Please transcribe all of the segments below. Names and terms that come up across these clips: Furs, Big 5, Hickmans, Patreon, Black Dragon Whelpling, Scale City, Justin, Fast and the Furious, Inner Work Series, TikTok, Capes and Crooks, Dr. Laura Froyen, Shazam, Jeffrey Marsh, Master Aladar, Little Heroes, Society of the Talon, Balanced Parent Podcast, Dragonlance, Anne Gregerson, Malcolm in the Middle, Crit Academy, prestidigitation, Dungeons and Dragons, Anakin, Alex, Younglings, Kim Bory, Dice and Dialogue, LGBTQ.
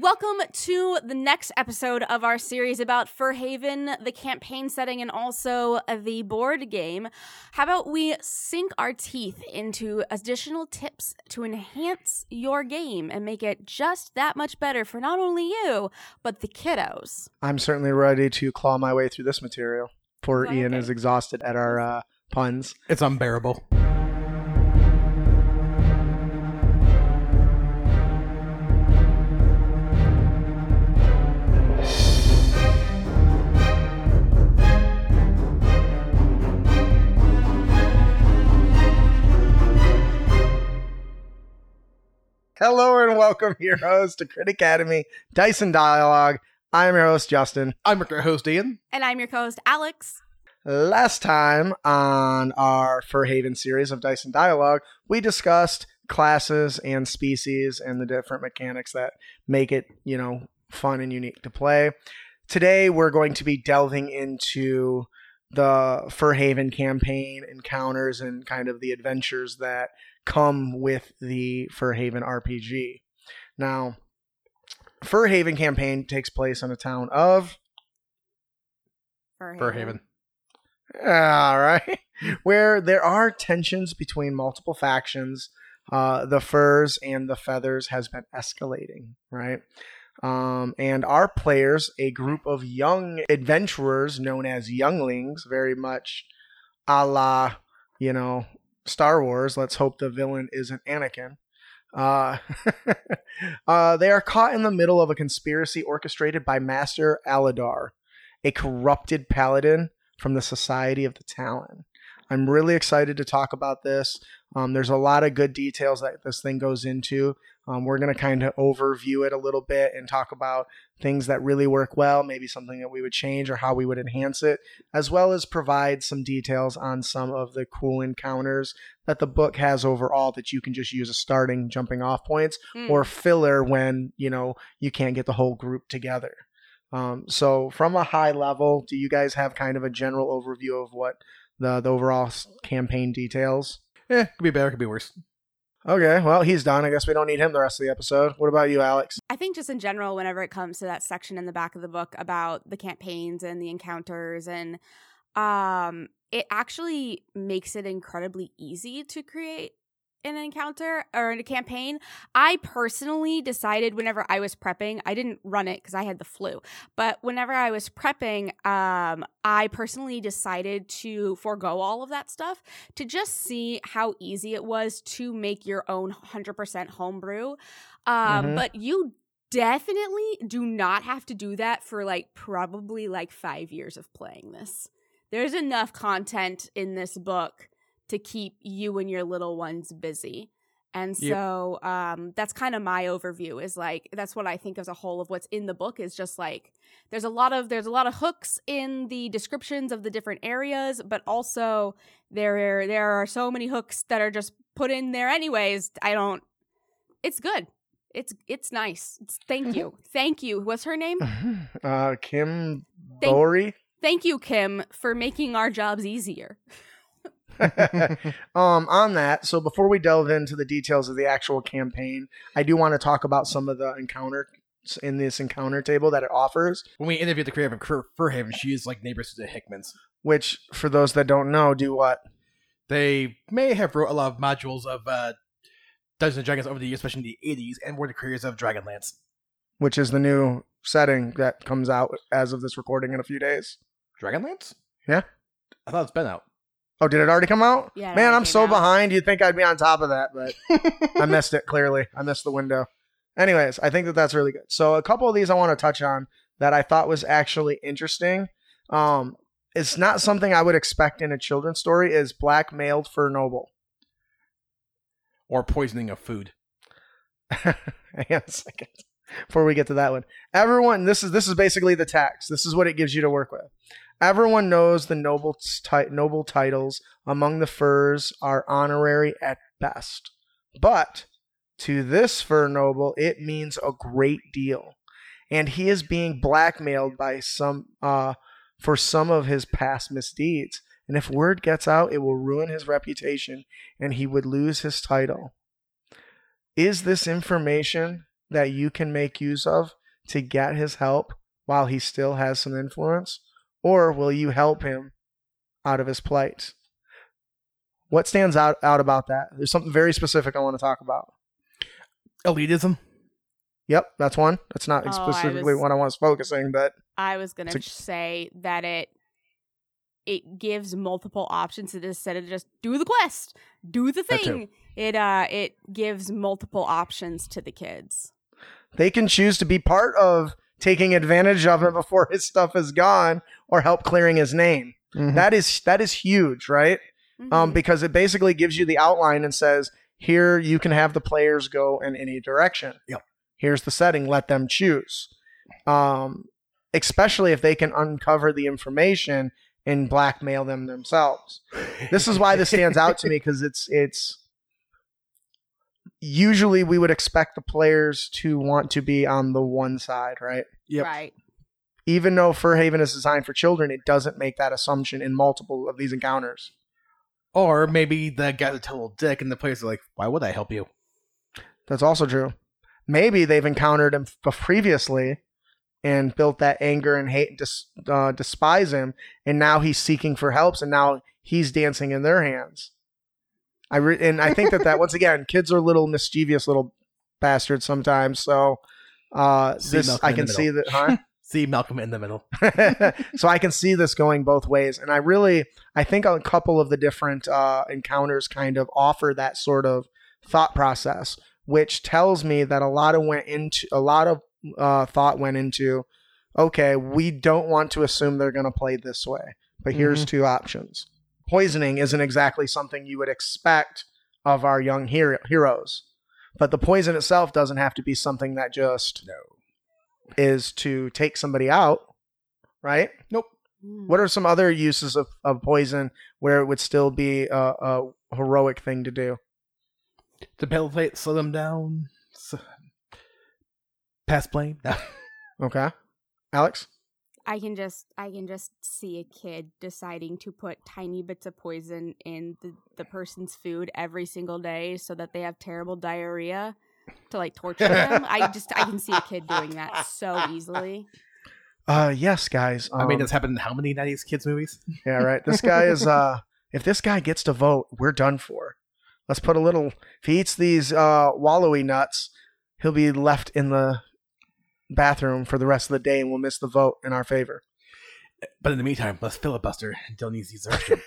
Welcome to the next episode of our series about Furhaven, the campaign setting, and also the board game. How about we sink our teeth into additional tips to enhance your game and make it just that much better for not only you, but the kiddos. I'm certainly ready to claw my way through this material. Poor Ian is exhausted at our puns. It's unbearable. Hello and welcome, heroes, to Crit Academy, Dice and Dialogue. I'm your host, Justin. I'm your host, Ian. And I'm your co-host, Alex. Last time on our Furhaven series of Dice and Dialogue, we discussed classes and species and the different mechanics that make it, you know, fun and unique to play. Today, we're going to be delving into the Furhaven campaign encounters and kind of the adventures that come with the Furhaven RPG. Now, Furhaven campaign takes place in a town of Furhaven. All right. Where there are tensions between multiple factions. The Furs and the Feathers has been escalating, right? And our players, a group of young adventurers known as Younglings, very much a la, you know, Star Wars. Let's hope the villain isn't Anakin. They are caught in the middle of a conspiracy orchestrated by Master Aladar, a corrupted paladin from the Society of the Talon. I'm really excited to talk about this. There's a lot of good details that this thing goes into. We're going to kind of overview it a little bit and talk about things that really work well, maybe something that we would change or how we would enhance it, as well as provide some details on some of the cool encounters that the book has overall that you can just use as starting jumping off points or filler when, you know, you can't get the whole group together. So from a high level, do you guys have kind of a general overview of what the overall campaign details? Yeah, could be better, could be worse. Okay, well, he's done. I guess we don't need him the rest of the episode. What about you, Alex? I think just in general, whenever it comes to that section in the back of the book about the campaigns and the encounters, and it actually makes it incredibly easy to create an encounter or a campaign. I personally decided whenever I was prepping, I didn't run it because I had the flu, but whenever I was prepping, I personally decided to forego all of that stuff to just see how easy it was to make your own 100% homebrew. But you definitely do not have to do that for like probably like 5 years of playing this. There's enough content in this book to keep you and your little ones busy. And so that's kind of my overview, is like that's what I think as a whole of what's in the book is just like there's a lot of hooks in the descriptions of the different areas, but also there are so many hooks that are just put in there anyways. It's good. It's nice. Thank you. What's her name? Kim Bory. Thank you, Kim, for making our jobs easier. On that, so before we delve into the details of the actual campaign, I do want to talk about some of the encounter in this encounter table that it offers. When we interviewed the creator of Furhaven, she is like neighbors to the Hickmans, which, for those that don't know, do what? They may have wrote a lot of modules of Dungeons and Dragons over the years, especially in the 80s, and were the creators of Dragonlance, which is the new setting that comes out as of this recording in a few days. Dragonlance? Yeah. I thought it's been out. Oh, did it already come out? Yeah. Man, I'm so behind. You'd think I'd be on top of that, but I missed it, clearly. I missed the window. Anyways, I think that's really good. So a couple of these I want to touch on that I thought was actually interesting. It's not something I would expect in a children's story, is blackmailed for noble. Or poisoning of food. Hang on a second. Before we get to that one. Everyone, this is basically the text. This is what it gives you to work with. Everyone knows the noble titles among the Furs are honorary at best, but to this Fur noble, it means a great deal, and he is being blackmailed by for some of his past misdeeds, and if word gets out, it will ruin his reputation, and he would lose his title. Is this information that you can make use of to get his help while he still has some influence? Or will you help him out of his plight? What stands out about that? There's something very specific I want to talk about. Elitism. Yep, that's one. That's not specifically what I was focusing, but I was going to say that it gives multiple options instead of just do the quest, do the thing. It gives multiple options to the kids. They can choose to be part of taking advantage of him before his stuff is gone, or help clearing his name. Mm-hmm. That is huge, right? Mm-hmm. Because it basically gives you the outline and says, here you can have the players go in any direction. Yep. Here's the setting. Let them choose. Especially if they can uncover the information and blackmail them themselves. This is why this stands out to me, because it's usually we would expect the players to want to be on the one side, right? Yep. Right. Even though Furhaven is designed for children, it doesn't make that assumption in multiple of these encounters. Or maybe the guy's a total dick and the players are like, why would I help you? That's also true. Maybe they've encountered him previously and built that anger and hate and despise him, and now he's seeking for helps, and now he's dancing in their hands. And I think that once again, kids are little mischievous little bastards sometimes, so I can see that, huh? See Malcolm in the Middle. So I can see this going both ways. And I think a couple of the different encounters kind of offer that sort of thought process, which tells me that thought went into, okay, we don't want to assume they're going to play this way, but here's two options. Poisoning isn't exactly something you would expect of our young heroes, but the poison itself doesn't have to be something that just... No. Is to take somebody out, right? Nope. What are some other uses of poison where it would still be a heroic thing to do? To palliate, slow them down, pass blame. Okay, Alex. I can just see a kid deciding to put tiny bits of poison in the person's food every single day so that they have terrible diarrhea. To like torture them. I can see a kid doing that so easily. Yes, guys. I mean, it's happened in how many 90s kids movies? Yeah, right. This guy is if this guy gets to vote, we're done for. Let's put a little, if he eats these wallowy nuts, he'll be left in the bathroom for the rest of the day and we'll miss the vote in our favor. But in the meantime, let's filibuster until he's deserted.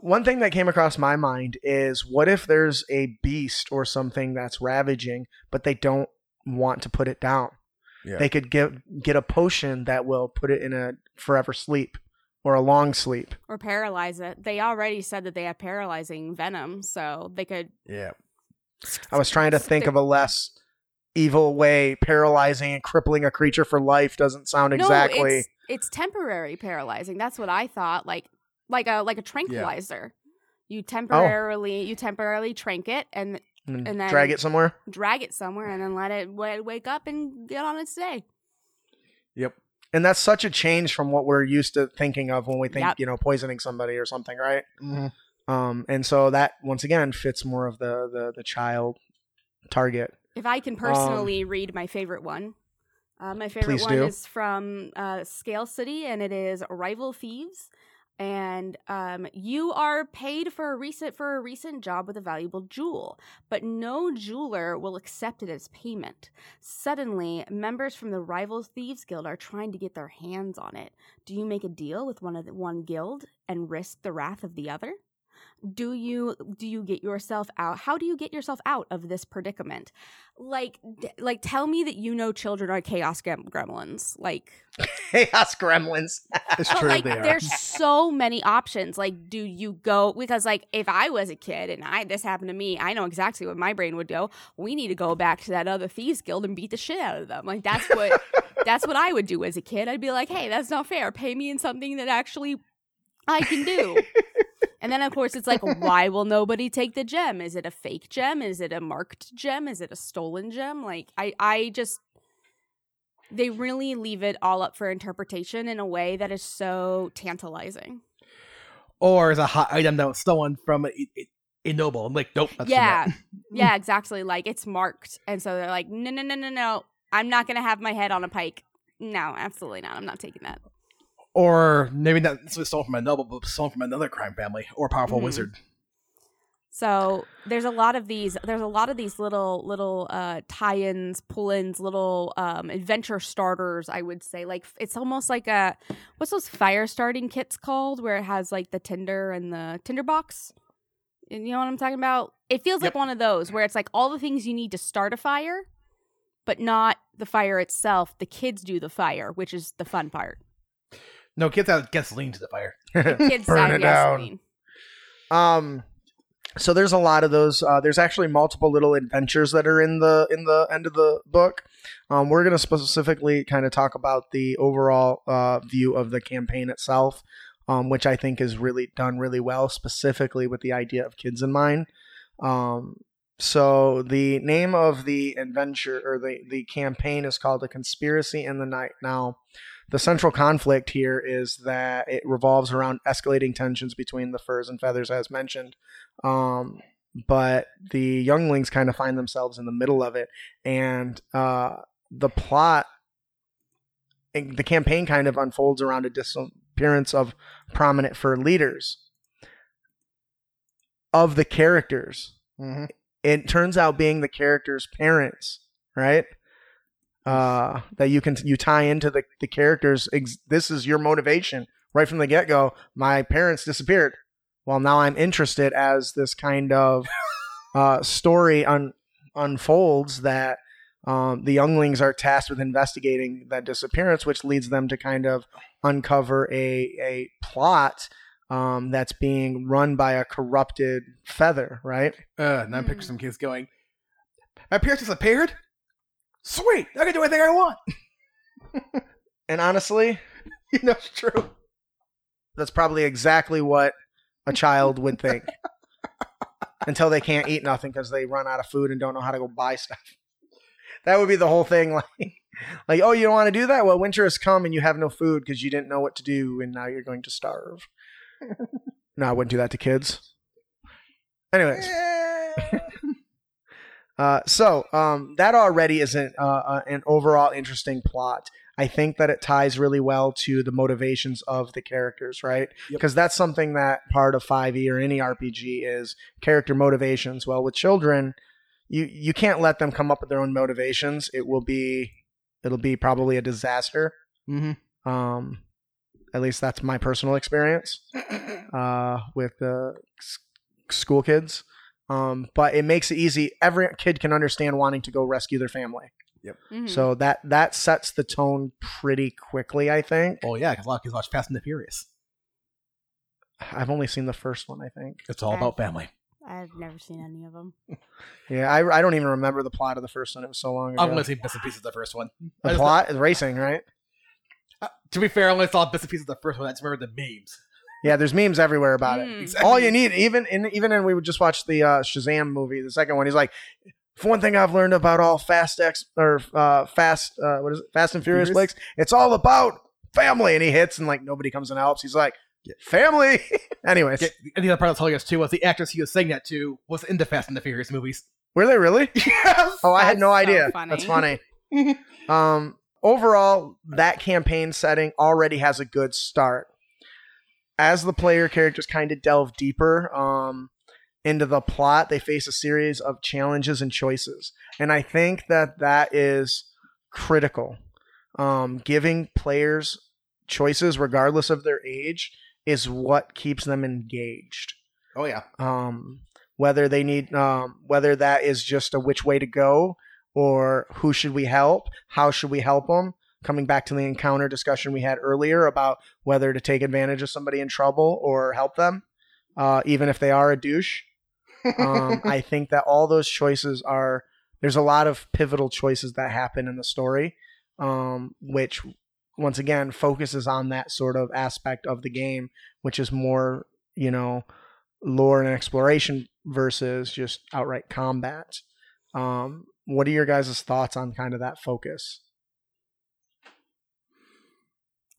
One thing that came across my mind is, what if there's a beast or something that's ravaging, but they don't want to put it down? Yeah. They could get a potion that will put it in a forever sleep or a long sleep. Or paralyze it. They already said that they have paralyzing venom, so they could... Yeah. I was trying to think of a less evil way. Paralyzing and crippling a creature for life doesn't sound exactly... No, it's temporary paralyzing. That's what I thought, like a tranquilizer. Yeah. You temporarily trank it and then drag it somewhere and then let it wake up and get on its day. Yep. And that's such a change from what we're used to thinking of when we think, poisoning somebody or something, right? Mm-hmm. And so that once again fits more of the child target. If I can personally read my favorite one. My favorite one is from Scale City, and it is Rival Thieves. And you are paid for a recent job with a valuable jewel, but no jeweler will accept it as payment. Suddenly, members from the Rival Thieves Guild are trying to get their hands on it. Do you make a deal with one guild and risk the wrath of the other? Do you get yourself out? How do you get yourself out of this predicament? Like tell me that children are chaos gremlins. Like chaos gremlins. It's true. Like, they are. There's so many options. Like, do you go? Because like, if I was a kid and this happened to me, I know exactly what my brain would go. We need to go back to that other thieves guild and beat the shit out of them. Like that's what I would do as a kid. I'd be like, hey, that's not fair. Pay me in something that actually I can do. And then, of course, it's like, why will nobody take the gem? Is it a fake gem? Is it a marked gem? Is it a stolen gem? Like, they really leave it all up for interpretation in a way that is so tantalizing. Or is a hot item that was stolen from ignoble. I'm like, nope, that's not. Yeah, exactly. Like, it's marked. And so they're like, no. I'm not going to have my head on a pike. No, absolutely not. I'm not taking that. Or maybe not stolen from a noble, but stolen from another crime family or powerful wizard. So there's a lot of these. There's a lot of these little tie-ins, pull-ins, little adventure starters. I would say, like, it's almost like a, what's those fire starting kits called, where it has like the tinder and the tinder box. And you know what I'm talking about? It feels like one of those where it's like all the things you need to start a fire, but not the fire itself. The kids do the fire, which is the fun part. No, kids add gasoline to the fire. Kids burn it down. So there's a lot of those. There's actually multiple little adventures that are in the end of the book. We're going to specifically kind of talk about the overall view of the campaign itself, which I think is really done really well, specifically with the idea of kids in mind. So the name of the adventure or the campaign is called A Conspiracy in the Night. Now, the central conflict here is that it revolves around escalating tensions between the Furs and Feathers, as mentioned. But the Younglings kind of find themselves in the middle of it. And the plot, the campaign kind of unfolds around a disappearance of prominent Fur leaders of the characters. Mm-hmm. It turns out being the characters' parents, right? That you tie into the characters. This is your motivation right from the get-go. My parents disappeared. Well, now I'm interested as this kind of story unfolds that the Younglings are tasked with investigating that disappearance, which leads them to kind of uncover a plot that's being run by a corrupted Feather, right? Now I'm picturing some kids going, my parents disappeared? Sweet! I can do anything I want! And honestly, you know it's true. That's probably exactly what a child would think. Until they can't eat nothing because they run out of food and don't know how to go buy stuff. That would be the whole thing. Like, oh, you don't want to do that? Well, winter has come and you have no food because you didn't know what to do and now you're going to starve. No, I wouldn't do that to kids. Anyways. Yeah. So that already isn't an overall interesting plot. I think that it ties really well to the motivations of the characters, right? Because that's something that part of 5e or any RPG is character motivations. Well, with children, you can't let them come up with their own motivations. It'll be probably a disaster. Mm-hmm. At least that's my personal experience with school kids. But it makes it easy. Every kid can understand wanting to go rescue their family. Yep. Mm-hmm. So that sets the tone pretty quickly, I think. Oh yeah, because a lot of kids watch Fast and the Furious. I've only seen the first one, I think. It's all about family. I've never seen any of them. Yeah, I don't even remember the plot of the first one. It was so long ago. I've only seen bits and pieces of the first one. The plot is racing, right? To be fair, I only saw bits and pieces of the first one. I just remember the memes. Yeah, there's memes everywhere about it. Exactly. All you need, even we would just watch the Shazam movie, the second one. He's like, for one thing I've learned about all Fast and Furious flicks, it's all about family. And he hits, and like nobody comes and helps. He's like, family. Anyways, and the other part that's telling us too was the actress he was saying that to was in the Fast and the Furious movies. Were they really? Yes. Oh, I had no idea. Funny. That's funny. Overall, that campaign setting already has a good start. As the player characters kind of delve deeper into the plot, they face a series of challenges and choices. And I think that is critical. Giving players choices, regardless of their age, is what keeps them engaged. Oh, yeah. Whether they need, whether that is just a which way to go or who should we help, how should we help them. Coming back to the encounter discussion we had earlier about whether to take advantage of somebody in trouble or help them, even if they are a douche. I think that all those choices there's a lot of pivotal choices that happen in the story, which once again focuses on that sort of aspect of the game, which is more, lore and exploration versus just outright combat. What are your guys' thoughts on kind of that focus?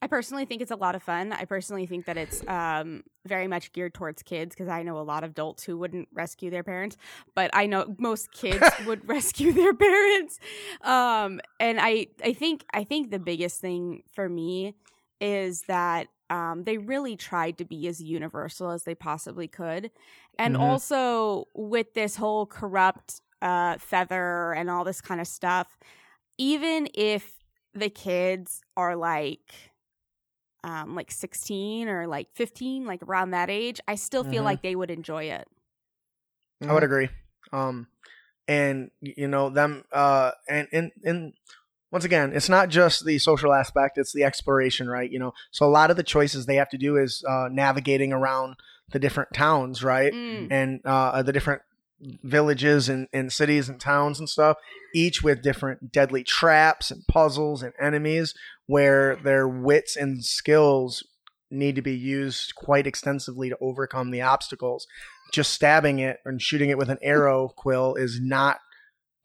I personally think it's a lot of fun. I personally think that it's very much geared towards kids, because I know a lot of adults who wouldn't rescue their parents, but I know most kids would rescue their parents. And I think the biggest thing for me is that they really tried to be as universal as they possibly could. And mm-hmm. also with this whole corrupt feather and all this kind of stuff, even if the kids are like 16 or like 15, like around that age, I still feel mm-hmm. like they would enjoy it. I would agree. And you know, them, and once again, it's not just the social aspect, it's the exploration, right? You know, so a lot of the choices they have to do is navigating around the different towns, right? And the different villages and cities and towns and stuff, each with different deadly traps and puzzles and enemies where their wits and skills need to be used quite extensively to overcome the obstacles. Just stabbing it and shooting it with an arrow quill is not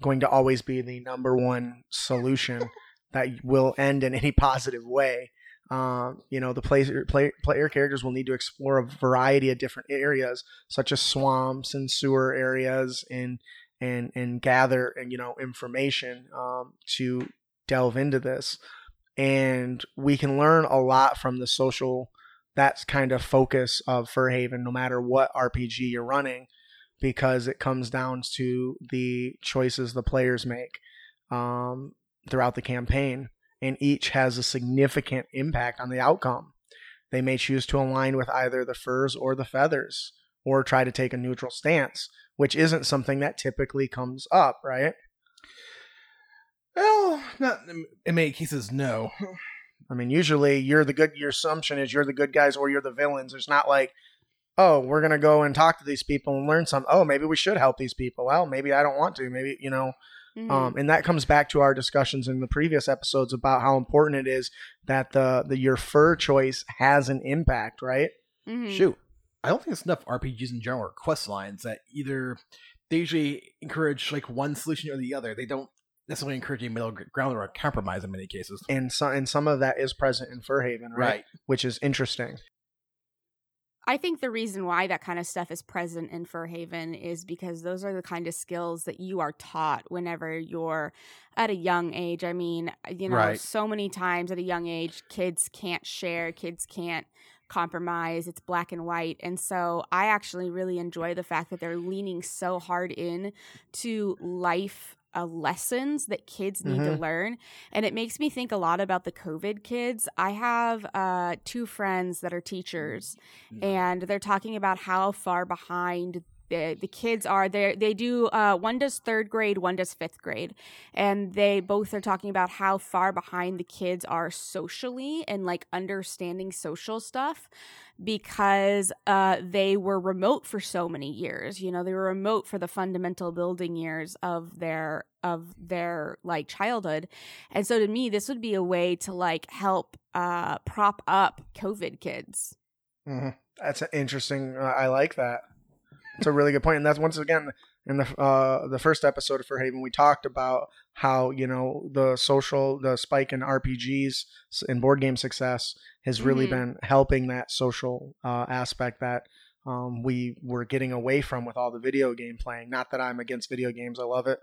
going to always be the number one solution that will end in any positive way. You know, the player characters will need to explore a variety of different areas, such as swamps and sewer areas, and gather and information to delve into this. And we can learn a lot from the social. That's kind of focus of Furhaven, no matter what RPG you're running, because it comes down to the choices the players make throughout the campaign. And each has a significant impact on the outcome. They may choose to align with either the furs or the feathers, or try to take a neutral stance, which isn't something that typically comes up, right? Well, not in many cases, no. I mean, usually you're the good. Your assumption is you're the good guys or you're the villains. It's not like, oh, we're gonna go and talk to these people and learn something. Oh, maybe we should help these people. Well, maybe I don't want to. Maybe and that comes back to our discussions in the previous episodes about how important it is that your fur choice has an impact, right? Mm-hmm. Shoot. I don't think it's enough RPGs in general or quest lines that either they usually encourage like one solution or the other. They don't necessarily encourage a middle ground or a compromise in many cases. And some of that is present in Furhaven, right? Which is interesting. I think the reason why that kind of stuff is present in Furhaven is because those are the kind of skills that you are taught whenever you're at a young age. I mean, so many times at a young age, kids can't share, kids can't compromise. It's black and white. And so I actually really enjoy the fact that they're leaning so hard in to life lessons that kids need to learn. And it makes me think a lot about the COVID kids. I have two friends that are teachers, and they're talking about how far behind the kids are. They do one does third grade, one does fifth grade, and they both are talking about how far behind the kids are socially and like understanding social stuff, because they were remote for so many years. You know, they were remote for the fundamental building years of their like childhood. And so to me, this would be a way to like help prop up COVID kids. That's an interesting. I like that. It's a really good point. And that's once again in the first episode of Furhaven, we talked about how, the spike in RPGs and board game success has really been helping that social aspect that we were getting away from with all the video game playing. Not that I'm against video games. I love it.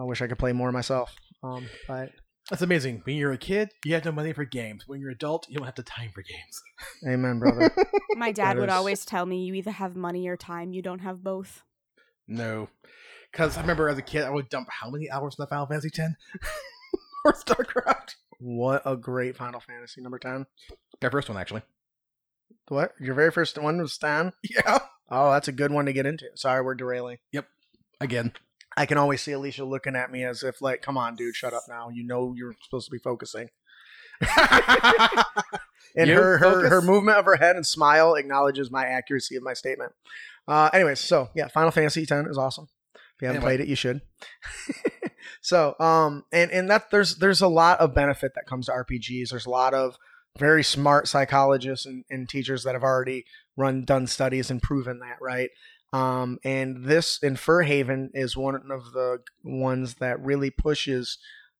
I wish I could play more myself. But that's amazing. When you're a kid, you have no money for games. When you're an adult, you don't have the time for games. Amen, brother. My dad would always tell me, you either have money or time. You don't have both. No. Because I remember as a kid, I would dump how many hours in the Final Fantasy X? Or StarCraft? What a great Final Fantasy, number 10. That first one, actually. What? Your very first one was 10? Yeah. Oh, that's a good one to get into. Sorry, we're derailing. Yep. Again. I can always see Alicia looking at me as if like, come on, dude, shut up now. You know you're supposed to be focusing. And her movement of her head and smile acknowledges my accuracy of my statement. Anyways, so yeah, Final Fantasy X is awesome. If you haven't played it, you should. So, and that there's a lot of benefit that comes to RPGs. There's a lot of very smart psychologists and teachers that have already done studies and proven that, right? And this in Furhaven is one of the ones that really pushes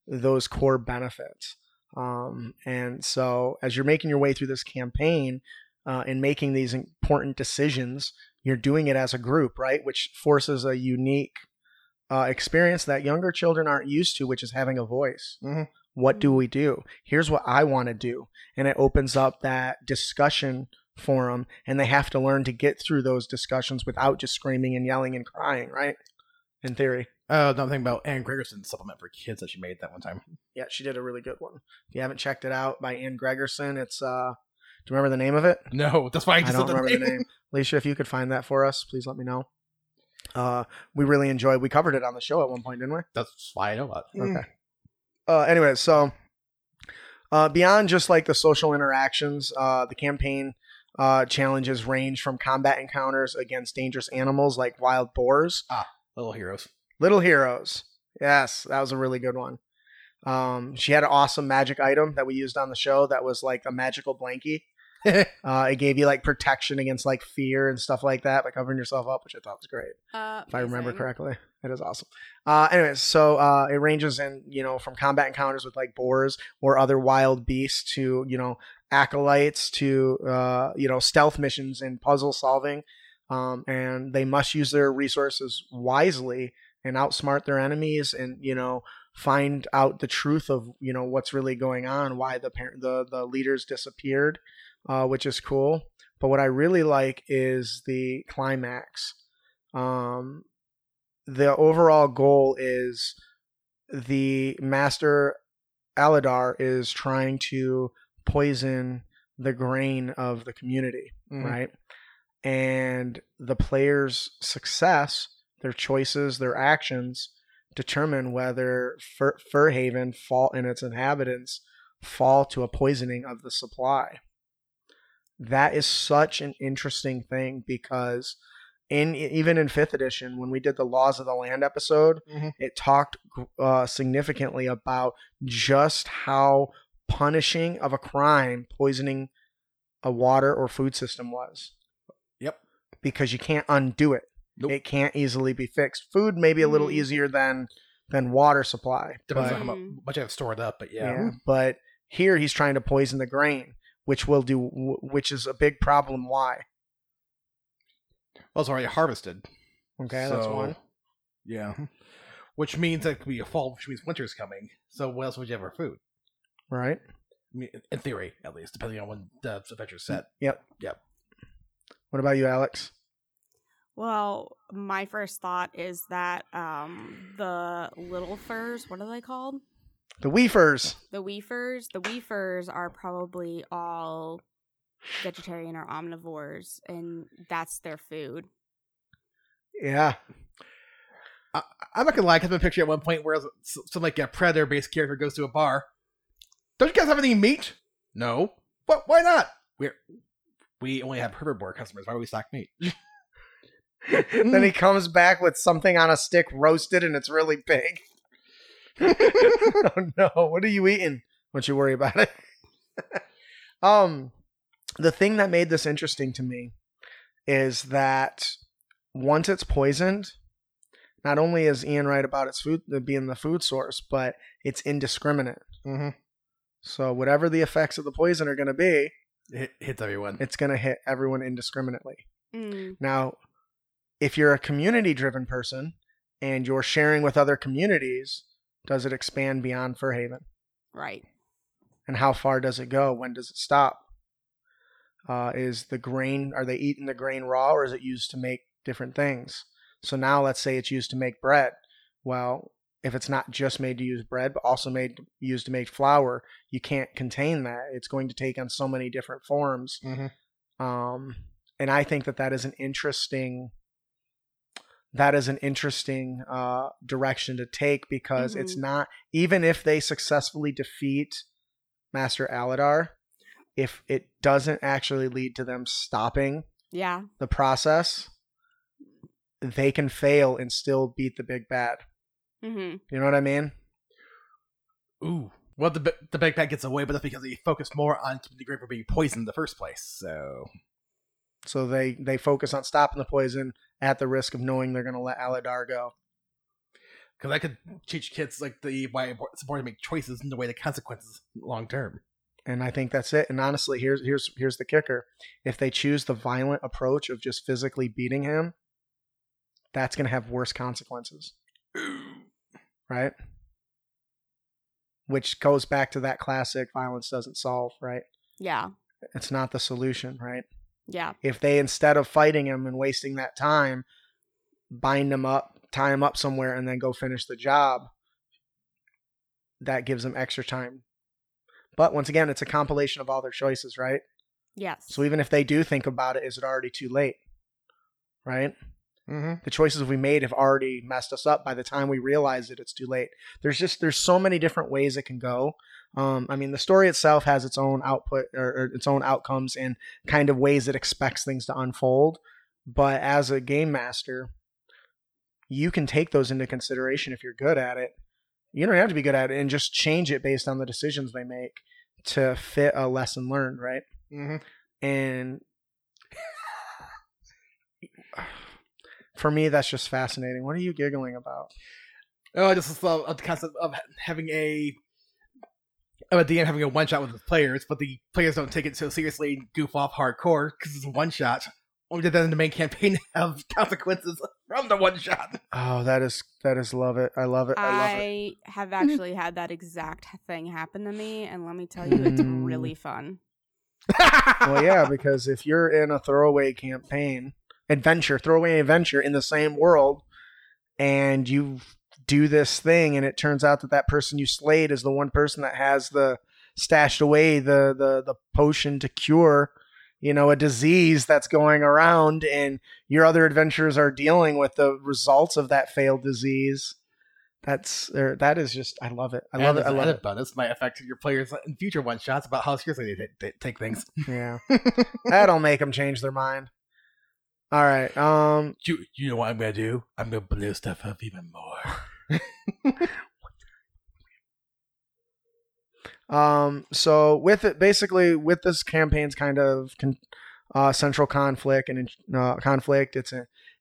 those core benefits. And so as you're making your way through this campaign and making these important decisions, you're doing it as a group, right? Which forces a unique experience that younger children aren't used to, which is having a voice. Mm-hmm. What do we do? Here's what I want to do. And it opens up that discussion forum, and they have to learn to get through those discussions without just screaming and yelling and crying, right? In theory. I'm thinking about Anne Gregerson's supplement for kids that she made that one time. Yeah, she did a really good one. If you haven't checked it out, by Anne Gregerson, it's, do you remember the name of it? No, that's why I don't remember the name. Alicia, if you could find that for us, please let me know. We really enjoyed, we covered it on the show at one point, didn't we? That's why I know about it. Okay. Anyway, so beyond just like the social interactions, the campaign challenges range from combat encounters against dangerous animals like wild boars. Little Heroes. Little Heroes. Yes, that was a really good one. She had an awesome magic item that we used on the show that was like a magical blankie. It gave you like protection against like fear and stuff like that by covering yourself up, which I thought was great. If I remember correctly. It is awesome. Anyways, so it ranges in, you know, from combat encounters with like boars or other wild beasts to, you know, acolytes to, you know, stealth missions and puzzle solving. And they must use their resources wisely and outsmart their enemies and, you know, find out the truth of, you know, what's really going on, why the leaders disappeared, which is cool. But what I really like is the climax. The overall goal is the Master Aladar is trying to poison the grain of the community, right? And the player's success, their choices, their actions determine whether Furhaven and its inhabitants fall to a poisoning of the supply. That is such an interesting thing because even in 5th edition, when we did the Laws of the Land episode, it talked significantly about just how punishing of a crime poisoning a water or food system was. Because you can't undo it. It can't easily be fixed. Food may be a little easier than water supply. Depends on how much I have stored up, but yeah. But here he's trying to poison the grain, which is a big problem. Why? Well, it's already harvested. Okay, so, that's one. Yeah. Which means that could be a fall, which means winter's coming. So what else would you have for food? Right. I mean, in theory, at least, depending on when the adventure's set. Yep. What about you, Alex? Well, my first thought is that the little furs, what are they called? The weefers. The weefers are probably all vegetarian or omnivores, and that's their food. Yeah. I'm not going to lie, I have a picture at one point where some like a predator-based character goes to a bar. Don't you guys have any meat? No. But why not? We only have herbivore customers. Why would we stock meat? Then he comes back with something on a stick roasted, and it's really big. Oh no! What are you eating? Don't you worry about it. The thing that made this interesting to me is that once it's poisoned, not only is Ian right about its food being the food source, but it's indiscriminate. So whatever the effects of the poison are going to be. It hits everyone. It's going to hit everyone indiscriminately. Now, if you're a community-driven person and you're sharing with other communities, does it expand beyond Furhaven? Right. And how far does it go? When does it stop? Is the grain, are they eating the grain raw or is it used to make different things? So now let's say it's used to make bread. Well, if it's not just made to use bread, but also used to make flour, you can't contain that. It's going to take on so many different forms. And I think that is an interesting, direction to take because it's not, even if they successfully defeat Master Aladar, if it doesn't actually lead to them stopping the process, they can fail and still beat the big bad. You know what I mean? Well, the big bad gets away, but that's because he focused more on keeping the grain from being poisoned in the first place. So they focus on stopping the poison at the risk of knowing they're going to let Aladar go. Because I could teach kids like it's important to make choices and to weigh the consequences long term. And I think that's it. And honestly, here's the kicker: if they choose the violent approach of just physically beating him, that's going to have worse consequences, right? Which goes back to that classic violence doesn't solve, right? Yeah, it's not the solution, right? Yeah. If they, instead of fighting him and wasting that time, bind him up, tie him up somewhere, and then go finish the job, that gives them extra time. But once again, it's a compilation of all their choices, right? Yes. So even if they do think about it, is it already too late? Right? Mm-hmm. The choices we made have already messed us up. By the time we realize it, it's too late. There's so many different ways it can go. I mean, the story itself has its own output or its own outcomes and kind of ways it expects things to unfold. But as a game master, you can take those into consideration if you're good at it. You don't have to be good at it, and just change it based on the decisions they make to fit a lesson learned, right? Mm-hmm. And for me, that's just fascinating. What are you giggling about? Oh, I just love the concept of having a one shot with the players, but the players don't take it so seriously and goof off hardcore because it's a one shot. Only then the main campaign have consequences from the one shot. Oh, that is love it. I love it. I have actually had that exact thing happen to me, and let me tell you, it's really fun. Well, yeah, because if you're in a throwaway campaign, throwaway adventure in the same world, and you do this thing, and it turns out that person you slayed is the one person that has stashed away the potion to cure, you know, a disease that's going around, and your other adventurers are dealing with the results of that failed disease. That is just, I love it. I love it. Bonus might affect your players in future one shots about how seriously they take things. Yeah. That'll make them change their mind. All right. You know what I'm going to do? I'm going to blow stuff up even more. So with it, basically with this campaign's kind of central conflict and conflict, it's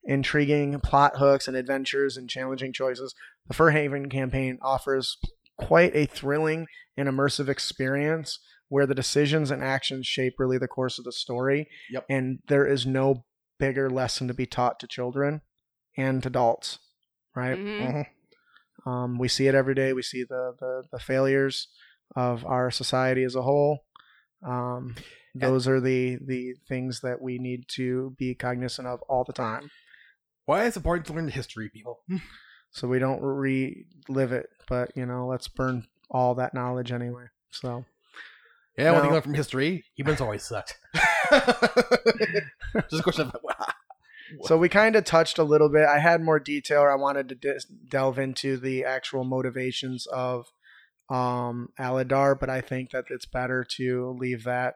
intriguing plot hooks and adventures and challenging choices. The Furhaven campaign offers quite a thrilling and immersive experience where the decisions and actions shape really the course of the story. Yep. And there is no bigger lesson to be taught to children and adults, right? Mm-hmm. Mm-hmm. We see it every day. We see the failures of our society as a whole. Those are the things that we need to be cognizant of all the time. Why is it important to learn the history, people? So we don't relive it, but let's burn all that knowledge anyway. So yeah, when you learn from history, humans always sucked. Just a question of wow. So we kind of touched a little bit. I had more detail, or I wanted to delve into the actual motivations of Aladar, but I think that it's better to leave that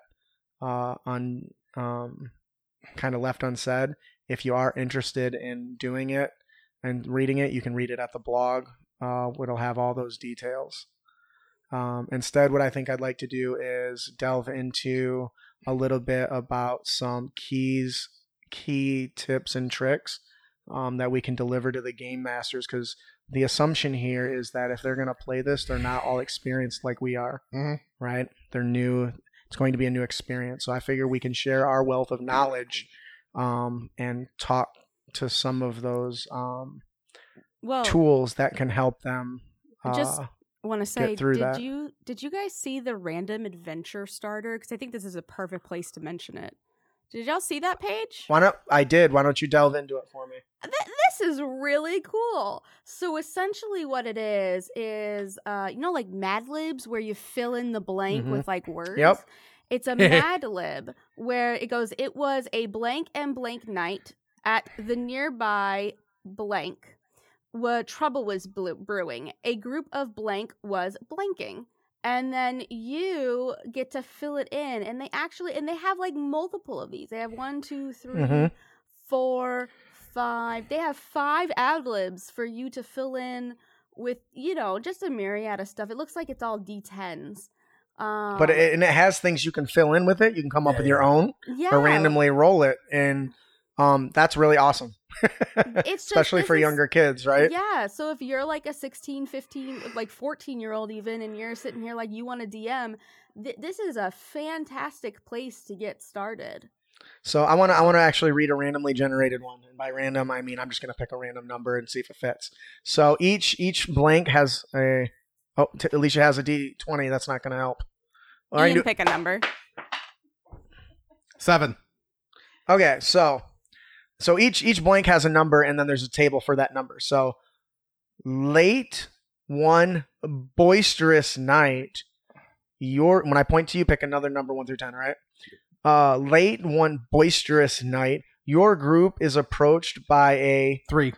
kind of left unsaid. If you are interested in doing it and reading it, you can read it at the blog. It'll have all those details. Instead, what I think I'd like to do is delve into a little bit about some key tips and tricks that we can deliver to the game masters, because the assumption here is that if they're going to play this, they're not all experienced like we are, mm-hmm. right? They're new. It's going to be a new experience. So I figure we can share our wealth of knowledge and talk to some of those tools that can help them just want to say, get through that. Did you guys see the random adventure starter? Because I think this is a perfect place to mention it. Did y'all see that page? I did. Why don't you delve into it for me? This is really cool. So essentially what it is like Mad Libs where you fill in the blank mm-hmm. with like words? Yep. It's a Mad Lib where it goes, it was a blank and blank night at the nearby blank where trouble was brewing. A group of blank was blanking. And then you get to fill it in, and they have like multiple of these. They have 1, 2, 3, mm-hmm. 4, 5. They have 5 ad libs for you to fill in with, just a myriad of stuff. It looks like it's all D10s. But it has things you can fill in with it. You can come up with your own or randomly roll it. And that's really awesome. It's just, especially for younger kids, right? Yeah. So if you're like a 16, 15, like 14-year-old even, and you're sitting here like you want to DM, this is a fantastic place to get started. So I want to actually read a randomly generated one. And by random, I mean I'm just going to pick a random number and see if it fits. So each blank has a... Oh, Alicia has a D20. That's not going to help. You can pick a number. 7. Okay, so each blank has a number, and then there's a table for that number. So late one boisterous night, when I point to you, pick another number 1 through 10. All right. Late one boisterous night, your group is approached by a 3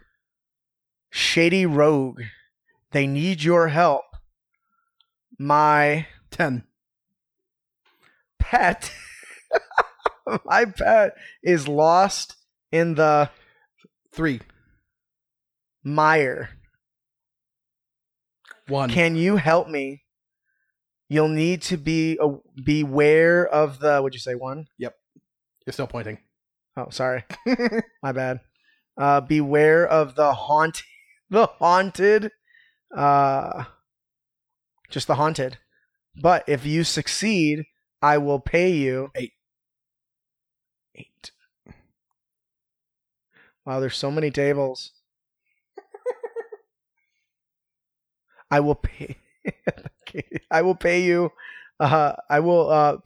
shady rogue. They need your help. My 10 pet. My pet is lost in the 3 mire. 1. Can you help me? You'll need to beware of the. Would you say 1? Yep. You're still pointing. Oh, sorry. My bad. Beware of the haunted. Just the haunted. But if you succeed, I will pay you 8. Wow, there's so many tables. I will pay you a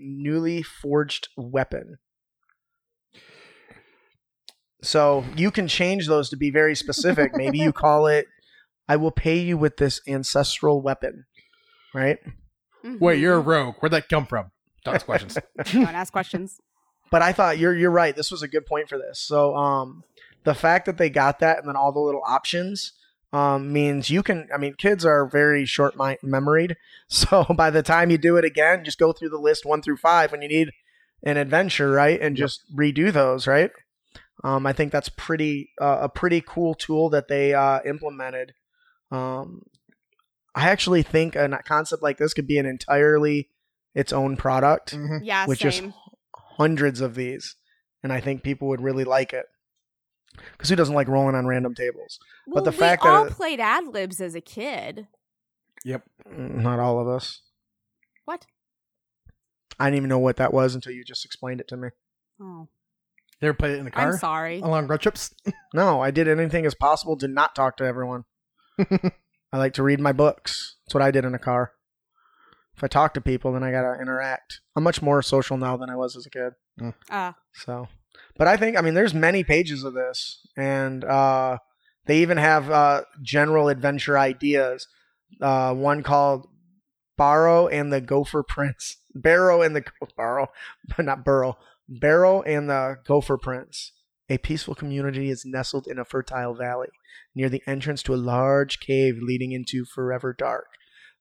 newly forged weapon. So you can change those to be very specific. Maybe you call it, I will pay you with this ancestral weapon, right? Mm-hmm. Wait, you're a rogue. Where'd that come from? Don't ask questions. Don't ask questions. But I thought you're right. This was a good point for this. So the fact that they got that and then all the little options means you can. I mean, kids are very short memoried. So by the time you do it again, just go through the list 1 through 5 when you need an adventure, right? And just redo those, right? I think that's a pretty cool tool that they implemented. I actually think a concept like this could be an entirely its own product. Mm-hmm. Yeah, with same. Just hundreds of these, and I think people would really like it. Because who doesn't like rolling on random tables? Well, but the fact that we all played ad libs as a kid. Yep, not all of us. What? I didn't even know what that was until you just explained it to me. Oh, you ever played it in the car? I'm sorry. Along road trips? No, I did anything as possible to not talk to everyone. I like to read my books. That's what I did in a car. If I talk to people, then I got to interact. I'm much more social now than I was as a kid. So, but I think, I mean, there's many pages of this, and they even have general adventure ideas. One called Barrow and the Gopher Prince. A peaceful community is nestled in a fertile valley near the entrance to a large cave leading into forever dark.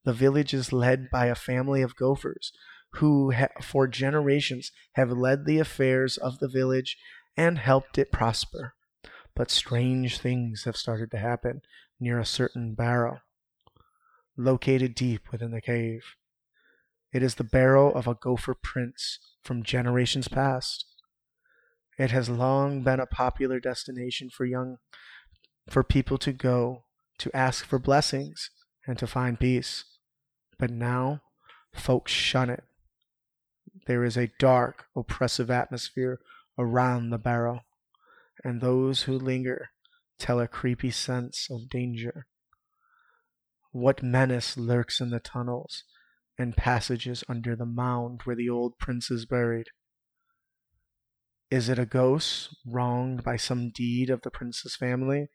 The village is led by a family of gophers who, for generations, have led the affairs of the village and helped it prosper. But strange things have started to happen near a certain barrow, located deep within the cave. It is the barrow of a gopher prince from generations past. It has long been a popular destination for people to go to ask for blessings and to find peace. But now, folks shun it. There is a dark, oppressive atmosphere around the barrow, and those who linger tell a creepy sense of danger. What menace lurks in the tunnels and passages under the mound where the old prince is buried? Is it a ghost wronged by some deed of the prince's family?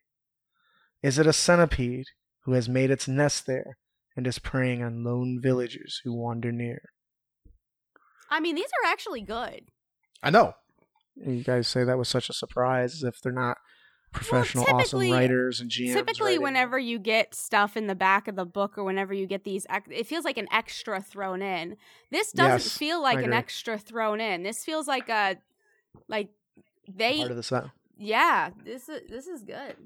Is it a centipede who has made its nest there and is preying on lone villagers who wander near? I mean, these are actually good. I know. You guys say that was such a surprise, as if they're not professional, awesome writers and GMs. Typically, whenever you get stuff in the back of the book or whenever you get these, it feels like an extra thrown in. This doesn't feel like an extra thrown in. This feels like a... Like they part of the set. Yeah, this is good.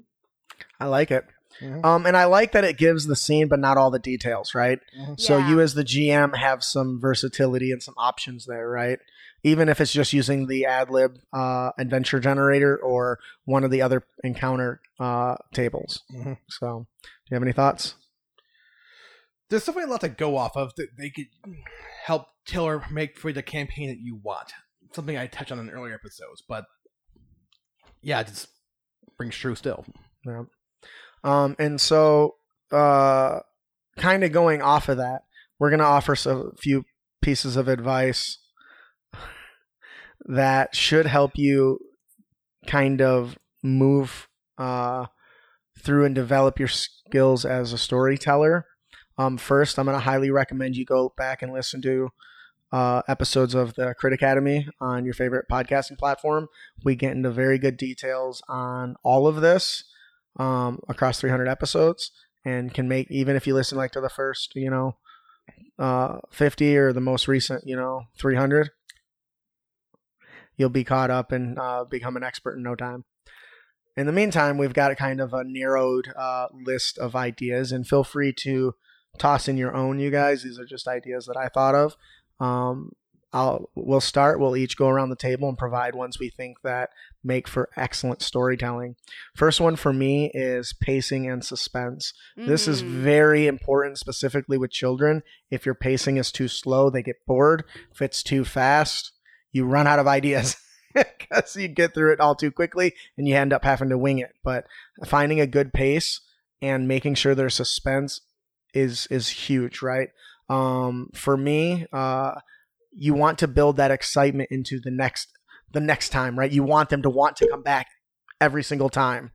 I like it. Mm-hmm. And I like that it gives the scene but not all the details, right? Mm-hmm. So you as the GM have some versatility and some options there, right? even if it's just using the ad-lib adventure generator or one of the other encounter tables. Mm-hmm. So do you have any thoughts? There's definitely a lot to go off of that they could help tailor make for the campaign that you want. Something I touched on in earlier episodes, but yeah, it just rings true still. Yeah. And so kind of going off of that, we're going to offer a few pieces of advice that should help you kind of move through and develop your skills as a storyteller. First, I'm going to highly recommend you go back and listen to episodes of the Crit Academy on your favorite podcasting platform. We get into very good details on all of this across 300 episodes, and can make, even if you listen like to the first, 50 or the most recent, 300, you'll be caught up and become an expert in no time. In the meantime, we've got a kind of a narrowed list of ideas, and feel free to toss in your own, you guys. These are just ideas that I thought of. We'll start. We'll each go around the table and provide ones we think that make for excellent storytelling. First one for me is pacing and suspense. Mm. This is very important, specifically with children. If your pacing is too slow, they get bored. If it's too fast, you run out of ideas because you get through it all too quickly and you end up having to wing it. But finding a good pace and making sure there's suspense is huge, right? For me, you want to build that excitement into the next time, right? You want them to want to come back every single time.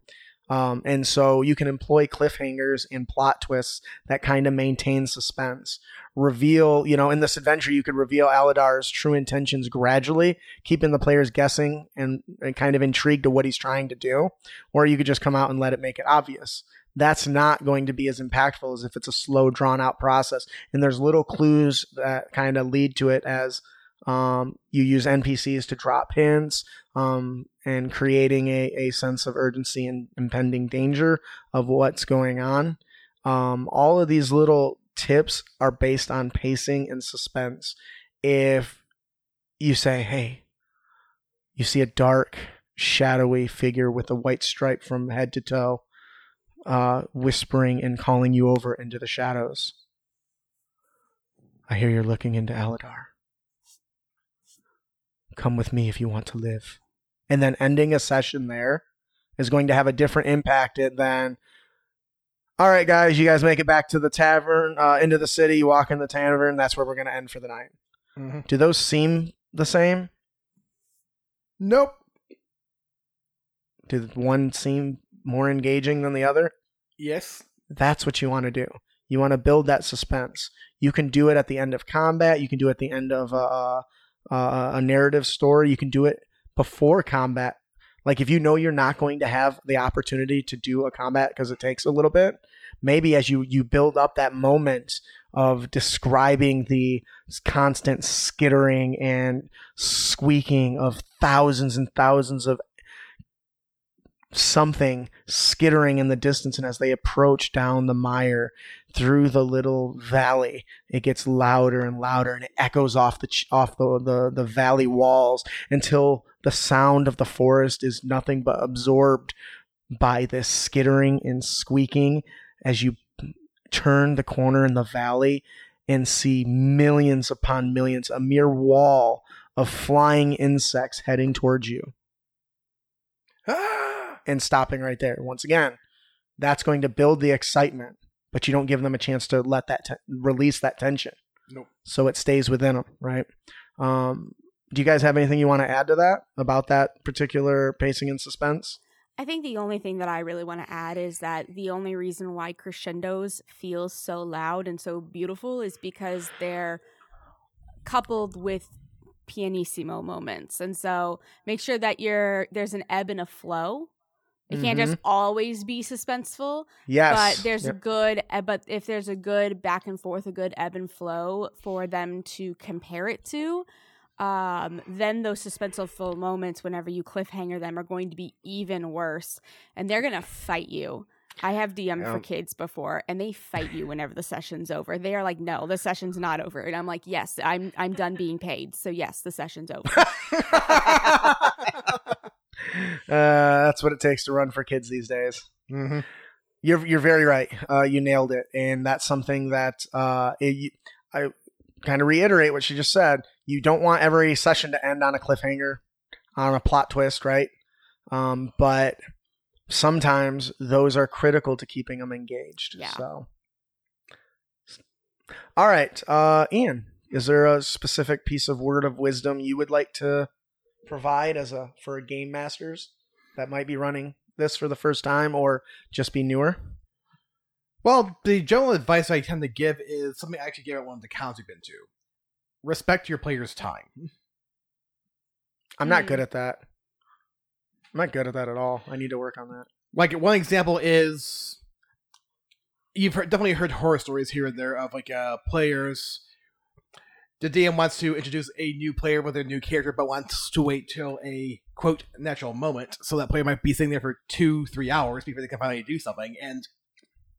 And so you can employ cliffhangers and plot twists that kind of maintain suspense. Reveal, in this adventure, you could reveal Aladar's true intentions gradually, keeping the players guessing and kind of intrigued to what he's trying to do. Or you could just come out and let it make it obvious. That's not going to be as impactful as if it's a slow, drawn-out process. And there's little clues that kind of lead to it as you use NPCs to drop hints and creating a sense of urgency and impending danger of what's going on. All of these little tips are based on pacing and suspense. If you say, hey, you see a dark, shadowy figure with a white stripe from head to toe, whispering and calling you over into the shadows. I hear you're looking into Aladar. Come with me if you want to live. And then ending a session there is going to have a different impact than, all right, guys, you guys make it back to the tavern, into the city, walk in the tavern. That's where we're going to end for the night. Mm-hmm. Do those seem the same? Nope. Did one seem more engaging than the other? Yes. That's what you want to do. You want to build that suspense. You can do it at the end of combat. You can do it at the end of a narrative story. You can do it before combat. Like if you know you're not going to have the opportunity to do a combat because it takes a little bit, maybe as you build up that moment of describing the constant skittering and squeaking of thousands and thousands of something skittering in the distance, and as they approach down the mire through the little valley, it gets louder and louder, and it echoes off the valley walls until the sound of the forest is nothing but absorbed by this skittering and squeaking as you turn the corner in the valley and see millions upon millions, a mere wall of flying insects heading towards you. And stopping right there. Once again, that's going to build the excitement, but you don't give them a chance to let that release that tension. Nope. So it stays within them, right? Do you guys have anything you want to add to that about that particular pacing and suspense? I think the only thing that I really want to add is that the only reason why crescendos feel so loud and so beautiful is because they're coupled with pianissimo moments. And so make sure that there's an ebb and a flow. It can't just always be suspenseful. Yes. But there's if there's a good back and forth, a good ebb and flow for them to compare it to, then those suspenseful moments, whenever you cliffhanger them, are going to be even worse. And they're going to fight you I have DM'd for kids before, and they fight you whenever the session's over. They are like, no, the session's not over. And I'm like, yes, I'm done being paid. So, yes, the session's over. That's what it takes to run for kids these days. Mm-hmm. You're very right. You nailed it. And that's something that I kind of reiterate what she just said. You don't want every session to end on a cliffhanger, on a plot twist, right? But sometimes those are critical to keeping them engaged. Yeah. So, all right, Ian, is there a specific piece of word of wisdom you would like to provide as for game masters that might be running this for the first time or just be newer? Well, the general advice I tend to give is something I actually gave at one of the cons we've been to. Respect your player's time. I'm not good at that. I'm not good at that at all. I need to work on that. Like, one example is you've definitely heard horror stories here and there of like players. The DM wants to introduce a new player with a new character, but wants to wait till a quote natural moment. So that player might be sitting there for 2-3 hours before they can finally do something, and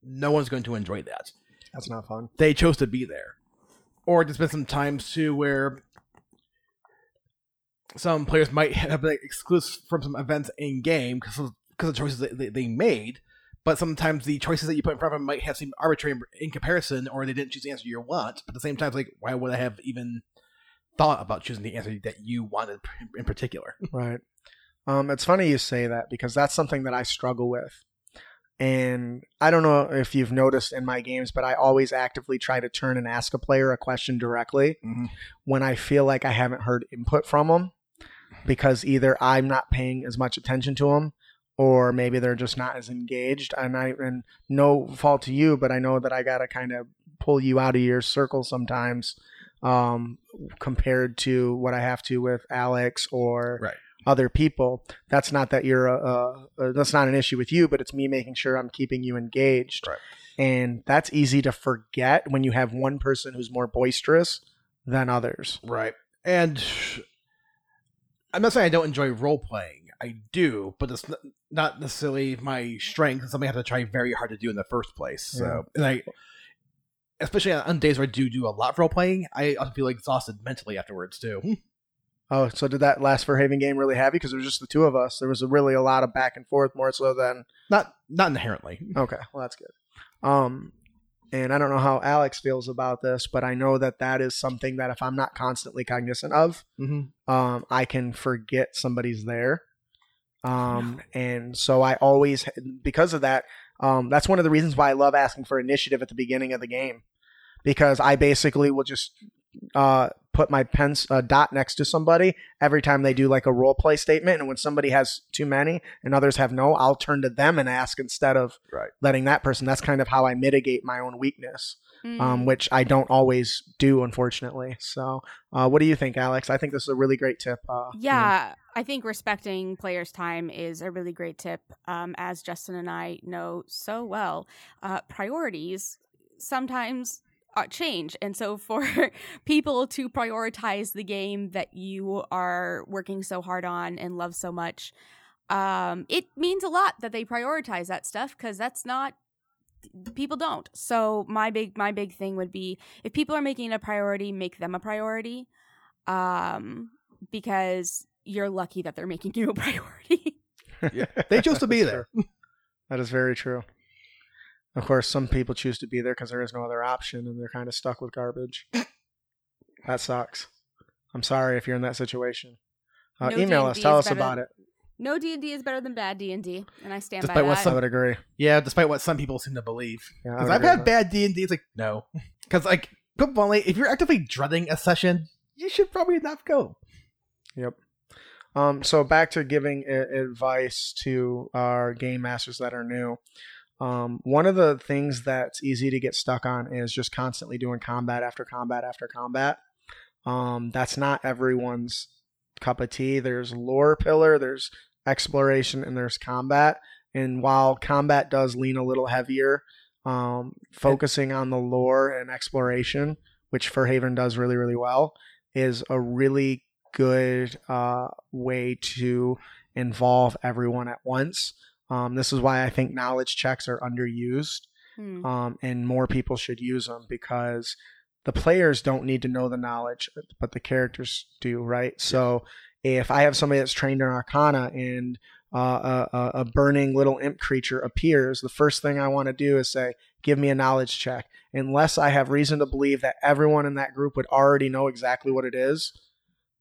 no one's going to enjoy that. That's not fun. They chose to be there. Or there's been some times too where some players might have been exclusive from some events in-game because of the choices they made, but sometimes the choices that you put in front of them might have seemed arbitrary in comparison, or they didn't choose the answer you want, but at the same time, it's like, why would I have even thought about choosing the answer that you wanted in particular? Right. It's funny you say that, because that's something that I struggle with. And I don't know if you've noticed in my games, but I always actively try to turn and ask a player a question directly when I feel like I haven't heard input from them. Because either I'm not paying as much attention to them, or maybe they're just not as engaged. And no fault to you, but I know that I got to kind of pull you out of your circle sometimes compared to what I have to with Alex or other people. That's not that you're that's not an issue with you, but it's me making sure I'm keeping you engaged. Right. And that's easy to forget when you have one person who's more boisterous than others. Right. And I'm not saying I don't enjoy role-playing. I do, but it's not necessarily my strength. It's something I have to try very hard to do in the first place. So, and I, especially on days where I do a lot of role-playing, I feel exhausted mentally afterwards, too. Oh, so did that last Furhaven game really have you? Because it was just the two of us. There was really a lot of back and forth, more so than... Not inherently. Okay, well, that's good. And I don't know how Alex feels about this, but I know that is something that if I'm not constantly cognizant of, I can forget somebody's there. And so I always, because of that, that's one of the reasons why I love asking for initiative at the beginning of the game, because I basically will just put my dot next to somebody every time they do like a role play statement. And when somebody has too many and others have no, I'll turn to them and ask instead of letting that person. That's kind of how I mitigate my own weakness, which I don't always do, unfortunately. So what do you think, Alex? I think this is a really great tip. I think respecting players' time is a really great tip. As Justin and I know so well, priorities sometimes change. And so for people to prioritize the game that you are working so hard on and love so much, it means a lot that they prioritize that stuff, because that's not, people don't. So my big thing would be, if people are making a priority, make them a priority, because you're lucky that they're making you a priority. Yeah, they chose to be there. True. That is very true. Of course, some people choose to be there because there is no other option, and they're kind of stuck with garbage. That sucks. I'm sorry if you're in that situation. No email D&D us. Tell us about it. No D&D is better than bad D&D, and I stand by that. I would agree. Yeah, despite what some people seem to believe. Because I've had bad D&D. It's like, no. Because, like, good volley, if you're actively dreading a session, you should probably not go. Yep. So back to giving advice to our game masters that are new. One of the things that's easy to get stuck on is just constantly doing combat after combat after combat. That's not everyone's cup of tea. There's lore pillar, there's exploration, and there's combat. And while combat does lean a little heavier, focusing on the lore and exploration, which Furhaven does really, really well, is a really good way to involve everyone at once. This is why I think knowledge checks are underused, and more people should use them, because the players don't need to know the knowledge, but the characters do, right? So if I have somebody that's trained in Arcana and a burning little imp creature appears, the first thing I want to do is say, give me a knowledge check. Unless I have reason to believe that everyone in that group would already know exactly what it is,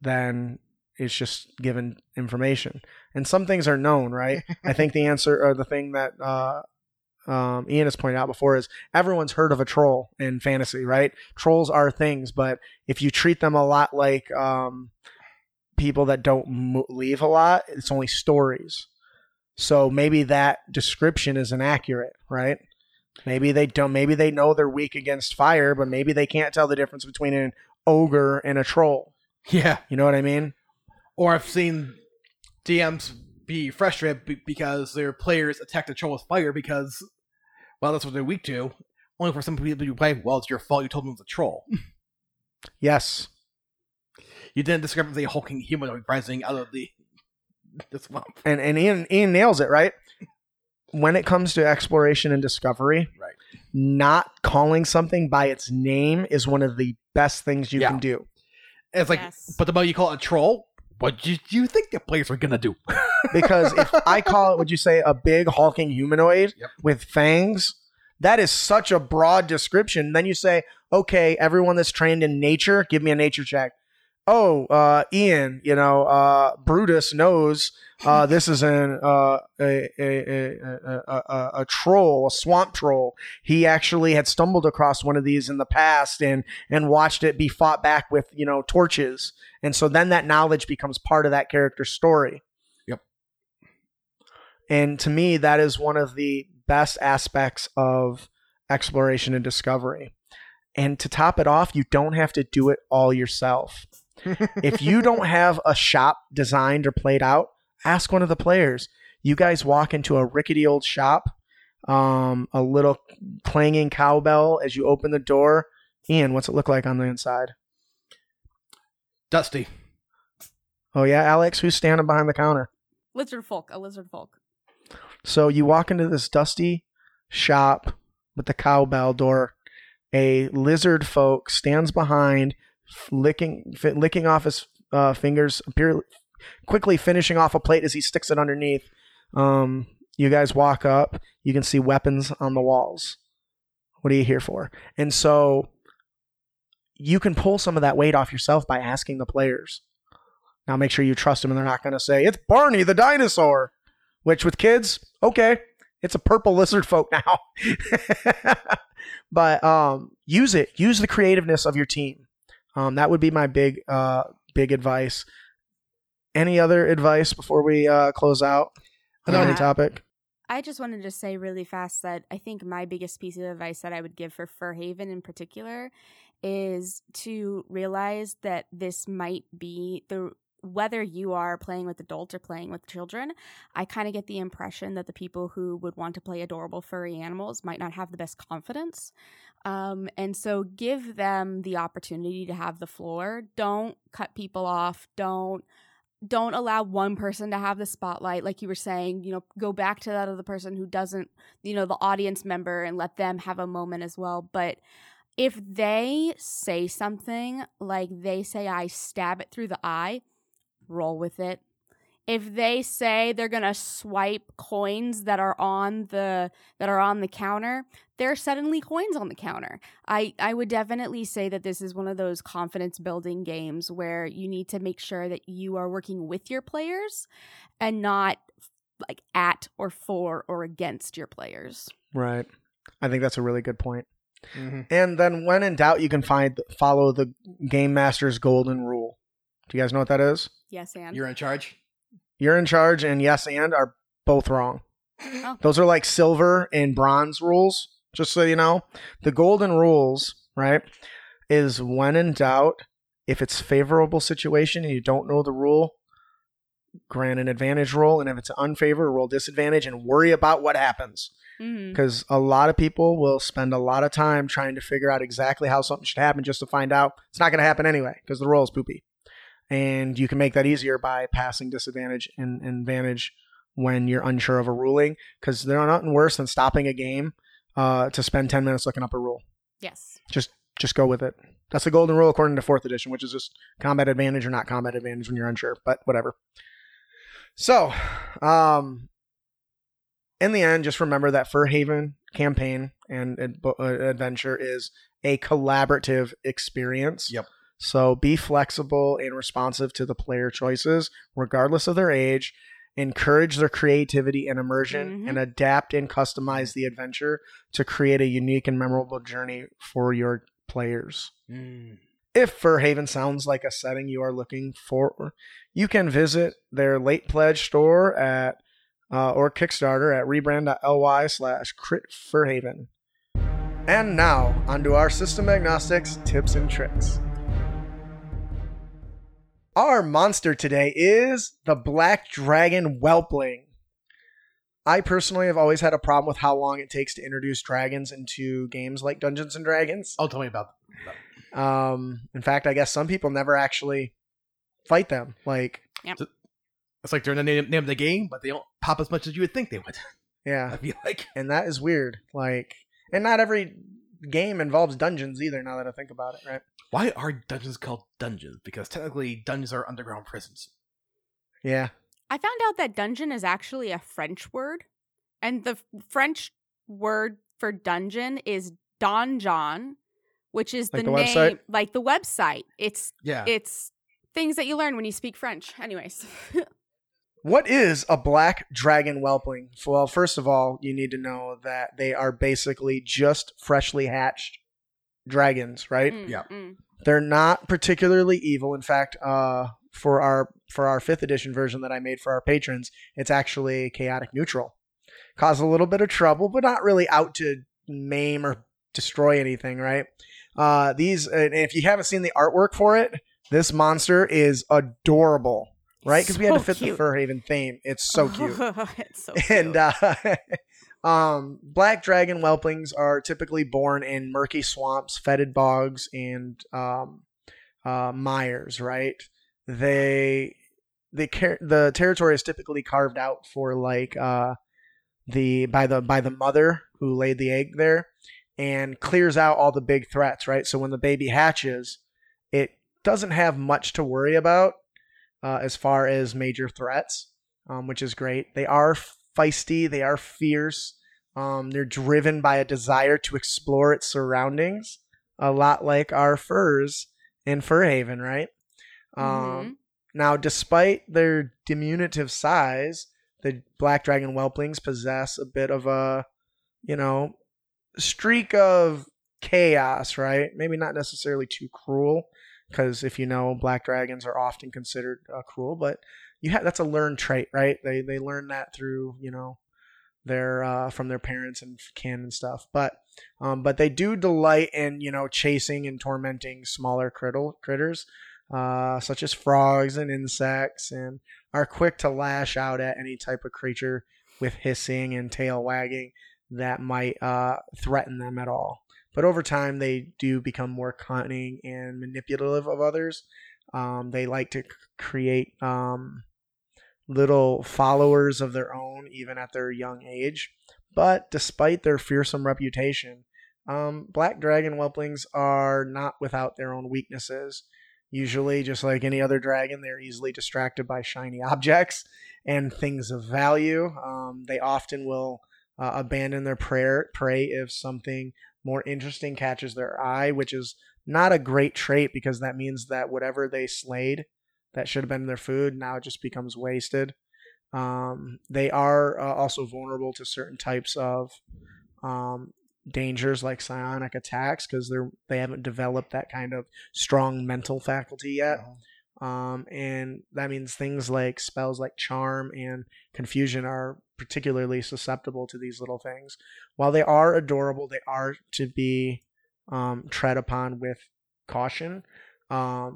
then it's just given information. And some things are known, right? I think the answer, or the thing that Ian has pointed out before, is everyone's heard of a troll in fantasy, right? Trolls are things, but if you treat them a lot like people that don't leave a lot, it's only stories. So maybe that description is inaccurate, right? Maybe they don't. Maybe they know they're weak against fire, but maybe they can't tell the difference between an ogre and a troll. Yeah, you know what I mean. Or I've seen DMs be frustrated because their players attack the troll with fire because, well, that's what they're weak to. Only for some people you play, well, it's your fault. You told them it's a troll. Yes. You didn't describe the hulking humanoid rising out of the swamp. And Ian nails it, right? When it comes to exploration and discovery, right, not calling something by its name is one of the best things you can do. It's like, but the moment you call it a troll, what do you think the players are going to do? Because if I call it, would you say, a big hulking humanoid with fangs? That is such a broad description. Then you say, okay, everyone that's trained in nature, give me a nature check. Oh, Ian, you know, Brutus knows this is a troll, a swamp troll. He actually had stumbled across one of these in the past and watched it be fought back with, you know, torches. And so then that knowledge becomes part of that character's story. Yep. And to me, that is one of the best aspects of exploration and discovery. And to top it off, you don't have to do it all yourself. If you don't have a shop designed or played out, ask one of the players. You guys walk into a rickety old shop, a little clanging cowbell as you open the door. Ian, what's it look like on the inside? Dusty. Oh, yeah, Alex? Who's standing behind the counter? A lizard folk. So you walk into this dusty shop with the cowbell door. A lizard folk stands behind, licking off his fingers, quickly finishing off a plate as he sticks it underneath. You guys walk up. You can see weapons on the walls. What are you here for? And so you can pull some of that weight off yourself by asking the players. Now make sure you trust them and they're not going to say, it's Barney the dinosaur, which with kids, okay, it's a purple lizard folk now. But use it. Use the creativeness of your team. That would be my big advice. Any other advice before we close out on any topic? I just wanted to say really fast that I think my biggest piece of advice that I would give for Furhaven in particular is to realize that this might be the... Whether you are playing with adults or playing with children, I kind of get the impression that the people who would want to play adorable furry animals might not have the best confidence. And so give them the opportunity to have the floor. Don't cut people off. Don't allow one person to have the spotlight. Like you were saying, you know, go back to that other person who doesn't, you know, the audience member, and let them have a moment as well. But if they say something, like they say, I stab it through the eye, roll with it. If they say they're gonna swipe coins that are on the counter, there are suddenly coins on the counter. I would definitely say that this is one of those confidence building games where you need to make sure that you are working with your players and not like at or for or against your players. Right. I think that's a really good point. Mm-hmm. And then when in doubt, you can follow the game master's golden rule. Do you guys know what that is? Yes, and. You're in charge? You're in charge and yes, and are both wrong. Oh. Those are like silver and bronze rules, just so you know. The golden rules, right, is when in doubt, if it's favorable situation and you don't know the rule, grant an advantage roll. And if it's unfavorable, roll disadvantage and worry about what happens. Because a lot of people will spend a lot of time trying to figure out exactly how something should happen just to find out it's not going to happen anyway because the roll is poopy. And you can make that easier by passing disadvantage and advantage when you're unsure of a ruling, because there's nothing worse than stopping a game to spend 10 minutes looking up a rule. Yes. Just go with it. That's the golden rule according to 4th edition, which is just combat advantage or not combat advantage when you're unsure, but whatever. So, in the end, just remember that Furhaven campaign and adventure is a collaborative experience. Yep. So be flexible and responsive to the player choices, regardless of their age. Encourage their creativity and immersion, mm-hmm. and adapt and customize the adventure to create a unique and memorable journey for your players. Mm. If Furhaven sounds like a setting you are looking for, you can visit their late pledge store at or Kickstarter at rebrand.ly/critfurhaven. And now, onto our System Agnostics tips and tricks. Our monster today is the Black Dragon Whelpling. I personally have always had a problem with how long it takes to introduce dragons into games like Dungeons and Dragons. Oh, tell me about that. In fact, I guess some people never actually fight them. Like, yep. It's like they're in the name of the game, but they don't pop as much as you would think they would. Yeah. I feel like. And that is weird. Like, and not every game involves dungeons either, now that I think about it, right? Why are dungeons called dungeons? Because technically dungeons are underground prisons. Yeah. I found out that dungeon is actually a French word. And the French word for dungeon is donjon, which is like the name, website? Like the website. It's things that you learn when you speak French. Anyways. What is a Black Dragon Whelpling? Well, first of all, you need to know that they are basically just freshly hatched dragons, right? Mm, yeah. Mm. They're not particularly evil. In fact, for our 5th edition version that I made for our patrons, it's actually chaotic neutral. Cause a little bit of trouble, but not really out to maim or destroy anything, right? These, and if you haven't seen the artwork for it, this monster is adorable. Right? Because so we had to fit cute. The Furhaven theme. It's so cute. It's so cute. And Black Dragon Whelplings are typically born in murky swamps, fetid bogs, and mires, right? The territory is typically carved out for like by the mother who laid the egg there and clears out all the big threats, right? So when the baby hatches, it doesn't have much to worry about. As far as major threats, which is great. They are feisty. They are fierce. They're driven by a desire to explore its surroundings, a lot like our Furs in Furhaven, right? Mm-hmm. Now, despite their diminutive size, the Black Dragon Whelplings possess a bit of a, streak of chaos, right? Maybe not necessarily too cruel, because if you know, black dragons are often considered cruel, but that's a learned trait, right? They learn that through their from their parents and kin and stuff. But they do delight in chasing and tormenting smaller critters, such as frogs and insects, and are quick to lash out at any type of creature with hissing and tail wagging that might threaten them at all. But over time, they do become more cunning and manipulative of others. They like to create little followers of their own, even at their young age. But despite their fearsome reputation, Black Dragon Whelplings are not without their own weaknesses. Usually, just like any other dragon, they're easily distracted by shiny objects and things of value. They often will abandon their prey if something more interesting catches their eye, which is not a great trait because that means that whatever they slayed that should have been their food now just becomes wasted. They are also vulnerable to certain types of dangers like psionic attacks because they haven't developed that kind of strong mental faculty yet. No. And that means things like spells like charm and confusion are particularly susceptible to these little things. While they are adorable, they are to be tread upon with caution. So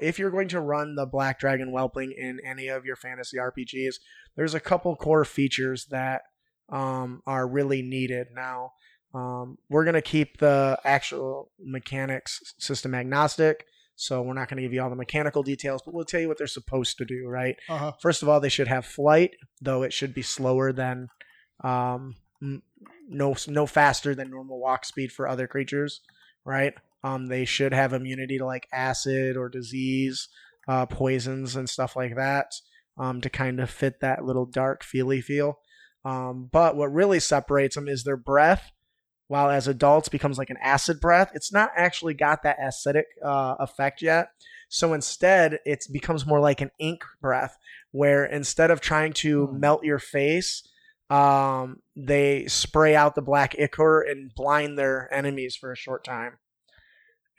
if you're going to run the Black Dragon Whelpling in any of your fantasy RPGs, there's a couple core features that are really needed. Now, we're going to keep the actual mechanics system agnostic. So we're not going to give you all the mechanical details, but we'll tell you what they're supposed to do, right? Uh-huh. First of all, they should have flight, though it should be slower than, no faster than normal walk speed for other creatures, right? They should have immunity to like acid or disease, poisons and stuff like that, to kind of fit that little dark feely feel. But what really separates them is their breath. While as adults becomes like an acid breath, it's not actually got that acidic effect yet. So instead, it becomes more like an ink breath, where instead of trying to melt your face, they spray out the black ichor and blind their enemies for a short time.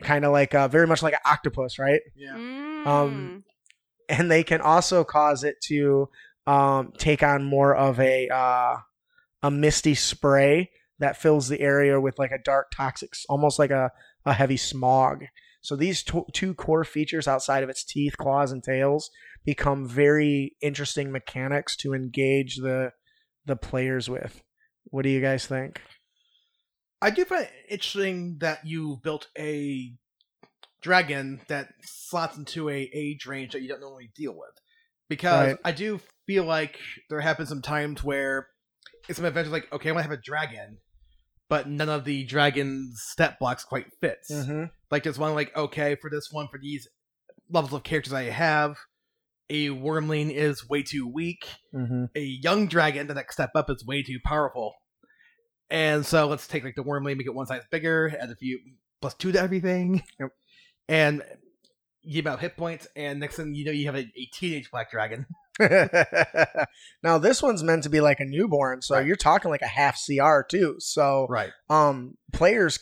Kind of like very much like an octopus, right? Yeah. And they can also cause it to take on more of a misty spray that fills the area with like a dark toxic, almost like a heavy smog. So these two core features outside of its teeth, claws, and tails become very interesting mechanics to engage the players with. What do you guys think? I do find it interesting that you built a dragon that slots into a age range that you don't normally deal with. Because right. I do feel like there have been some times where it's some adventures like, okay, I want to have a dragon, but none of the dragon's stat blocks quite fits. Mm-hmm. Like there's one like, okay, for this one, for these levels of characters I have, a wormling is way too weak. Mm-hmm. A young dragon, the next step up, is way too powerful. And so let's take like the wormling, make it one size bigger, add a few +2 to everything. Yep. And you have hit points, and next thing you know, you have a teenage black dragon. Now this one's meant to be like a newborn, so right. You're talking like a half CR too. So right. Characters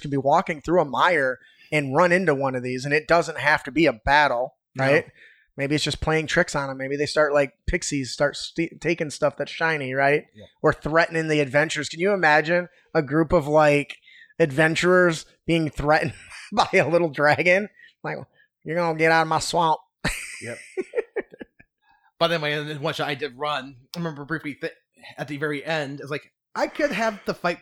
can be walking through a mire and run into one of these, and it doesn't have to be a battle, right? No. Maybe it's just playing tricks on them. Maybe they start like pixies, taking stuff that's shiny, right? Yeah. Or threatening the adventurers. Can you imagine a group of like adventurers being threatened by a little dragon? Like, you're gonna get out of my swamp. Yep. But anyway, one shot I did run. I remember briefly at the very end, it's like I could have the fight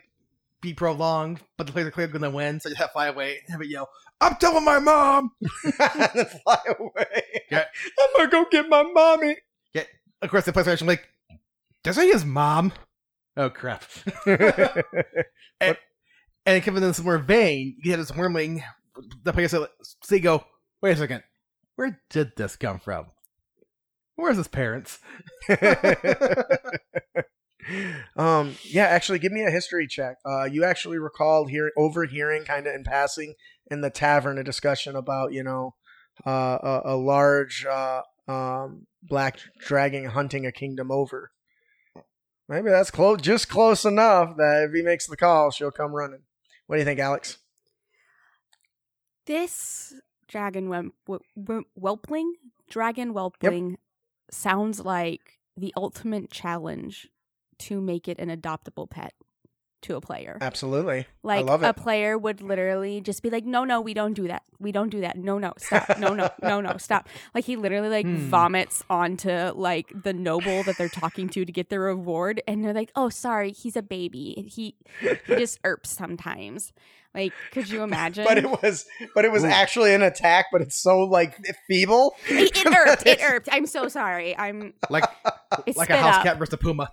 be prolonged, but the players are clearly going to win. So I just have to fly away and have a yell, "I'm telling my mom!" And fly away. Yeah. I'm gonna go get my mommy. Yeah. Of course, the players are actually like, "Does he his mom?" Oh crap! and coming in some more vein, you get this wormling. The players say, "Go, wait a second. Where did this come from? Where's his parents?" Yeah, actually, give me a history check. You actually recalled overhearing kind of in passing in the tavern a discussion about, you know, a large black dragon hunting a kingdom over. Maybe that's just close enough that if he makes the call, she'll come running. What do you think, Alex? This Dragon Whelpling yep. sounds like the ultimate challenge to make it an adoptable pet to a player. Absolutely. Like, I love it. A player would literally just be like, no, we don't do that. We don't do that. No, stop. No, stop. Like, he literally like vomits onto like the noble that they're talking to get their reward. And they're like, oh, sorry, he's a baby. He just erps sometimes. Like, could you imagine? But it was actually an attack, but it's so like feeble. It erped. I'm so sorry. I'm like a house cat versus a puma.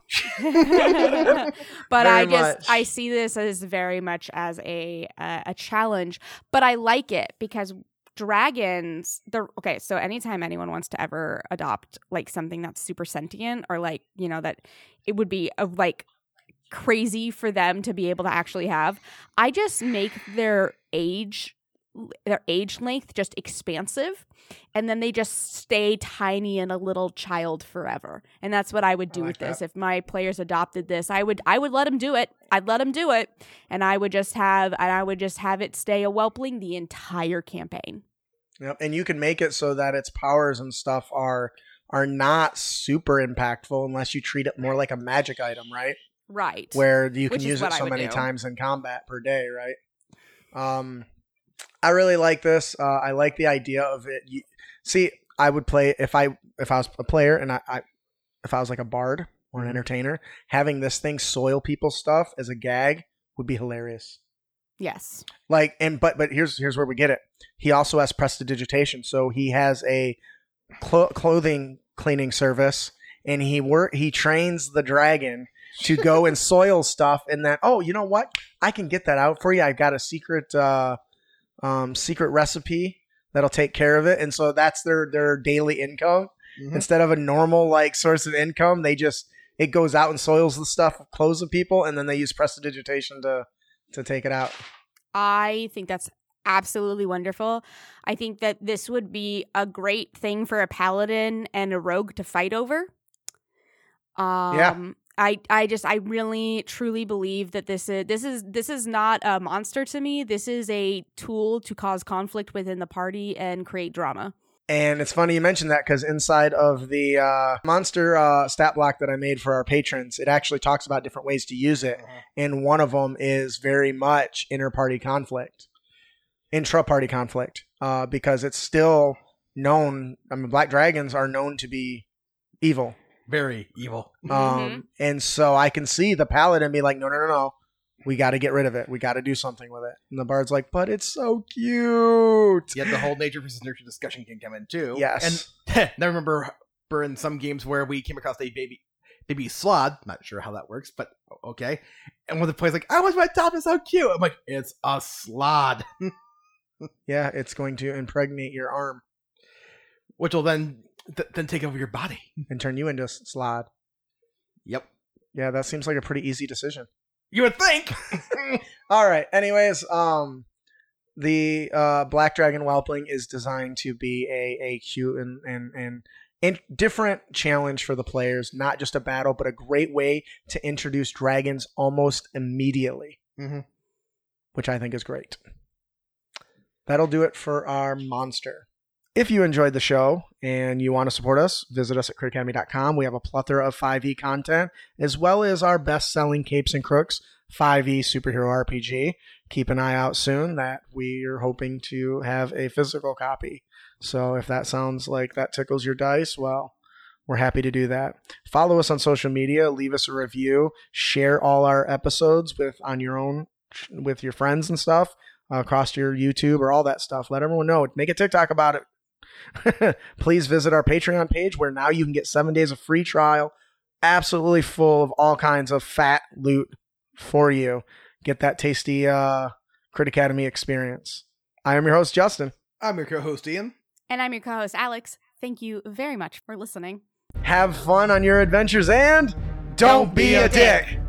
But I see this as very much as a challenge, but I like it because dragons. Okay, so anytime anyone wants to ever adopt like something that's super sentient or like, you know, that it would be of like crazy for them to be able to actually have. I just make their age length just expansive, and then they just stay tiny and a little child forever. And that's what I would do this. If my players adopted this, I would let them do it. I'd let them do it, and I would just have it stay a whelpling the entire campaign. Yep, and you can make it so that its powers and stuff are not super impactful unless you treat it more like a magic item, right? Right. Where you can use it so many times in combat per day, right? I really like this. I like the idea of it. See, I would play if I was a player and if I was like a bard or an entertainer, having this thing soil people's stuff as a gag would be hilarious. Yes. Like, and but here's where we get it. He also has prestidigitation, so he has a clothing cleaning service, and he trains the dragon to go and soil stuff, and then, oh, you know what? I can get that out for you. I've got a secret secret recipe that'll take care of it, and so that's their daily income. Mm-hmm. Instead of a normal like source of income, they just it goes out and soils the stuff, clothes of people, and then they use prestidigitation to take it out. I think that's absolutely wonderful. I think that this would be a great thing for a paladin and a rogue to fight over. Yeah. I really truly believe that this is not a monster to me. This is a tool to cause conflict within the party and create drama. And it's funny you mentioned that, because inside of the monster stat block that I made for our patrons, it actually talks about different ways to use it. And one of them is very much intra-party conflict, because it's still known. I mean, black dragons are known to be evil. Very evil. And so I can see the paladin be like, no. We got to get rid of it. We got to do something with it. And the bard's like, but it's so cute. Yeah, the whole nature versus nurture discussion can come in too. Yes. And I remember in some games where we came across a baby sloth. Not sure how that works, but okay. And one of the players like, I want my top. It's so cute. I'm like, it's a sloth. Yeah, it's going to impregnate your arm. Which will then take over your body. And turn you into a sloth. Yep. Yeah, that seems like a pretty easy decision. You would think. All right. Anyways, the Black Dragon Whelpling is designed to be a cute and different challenge for the players. Not just a battle, but a great way to introduce dragons almost immediately, which I think is great. That'll do it for our monster. If you enjoyed the show and you want to support us, visit us at critacademy.com. We have a plethora of 5e content, as well as our best-selling Capes and Crooks 5e superhero RPG. Keep an eye out soon that we're hoping to have a physical copy. So if that sounds like that tickles your dice, well, we're happy to do that. Follow us on social media, leave us a review, share all our episodes with your friends and stuff across your YouTube or all that stuff. Let everyone know. Make a TikTok about it. Please visit our Patreon page, where now you can get 7 days of free trial, absolutely full of all kinds of fat loot for you. Get that tasty Crit Academy experience. I am your host, Justin. I'm your co-host, Ian. And I'm your co-host, Alex. Thank you very much for listening. Have fun on your adventures, and don't be a dick.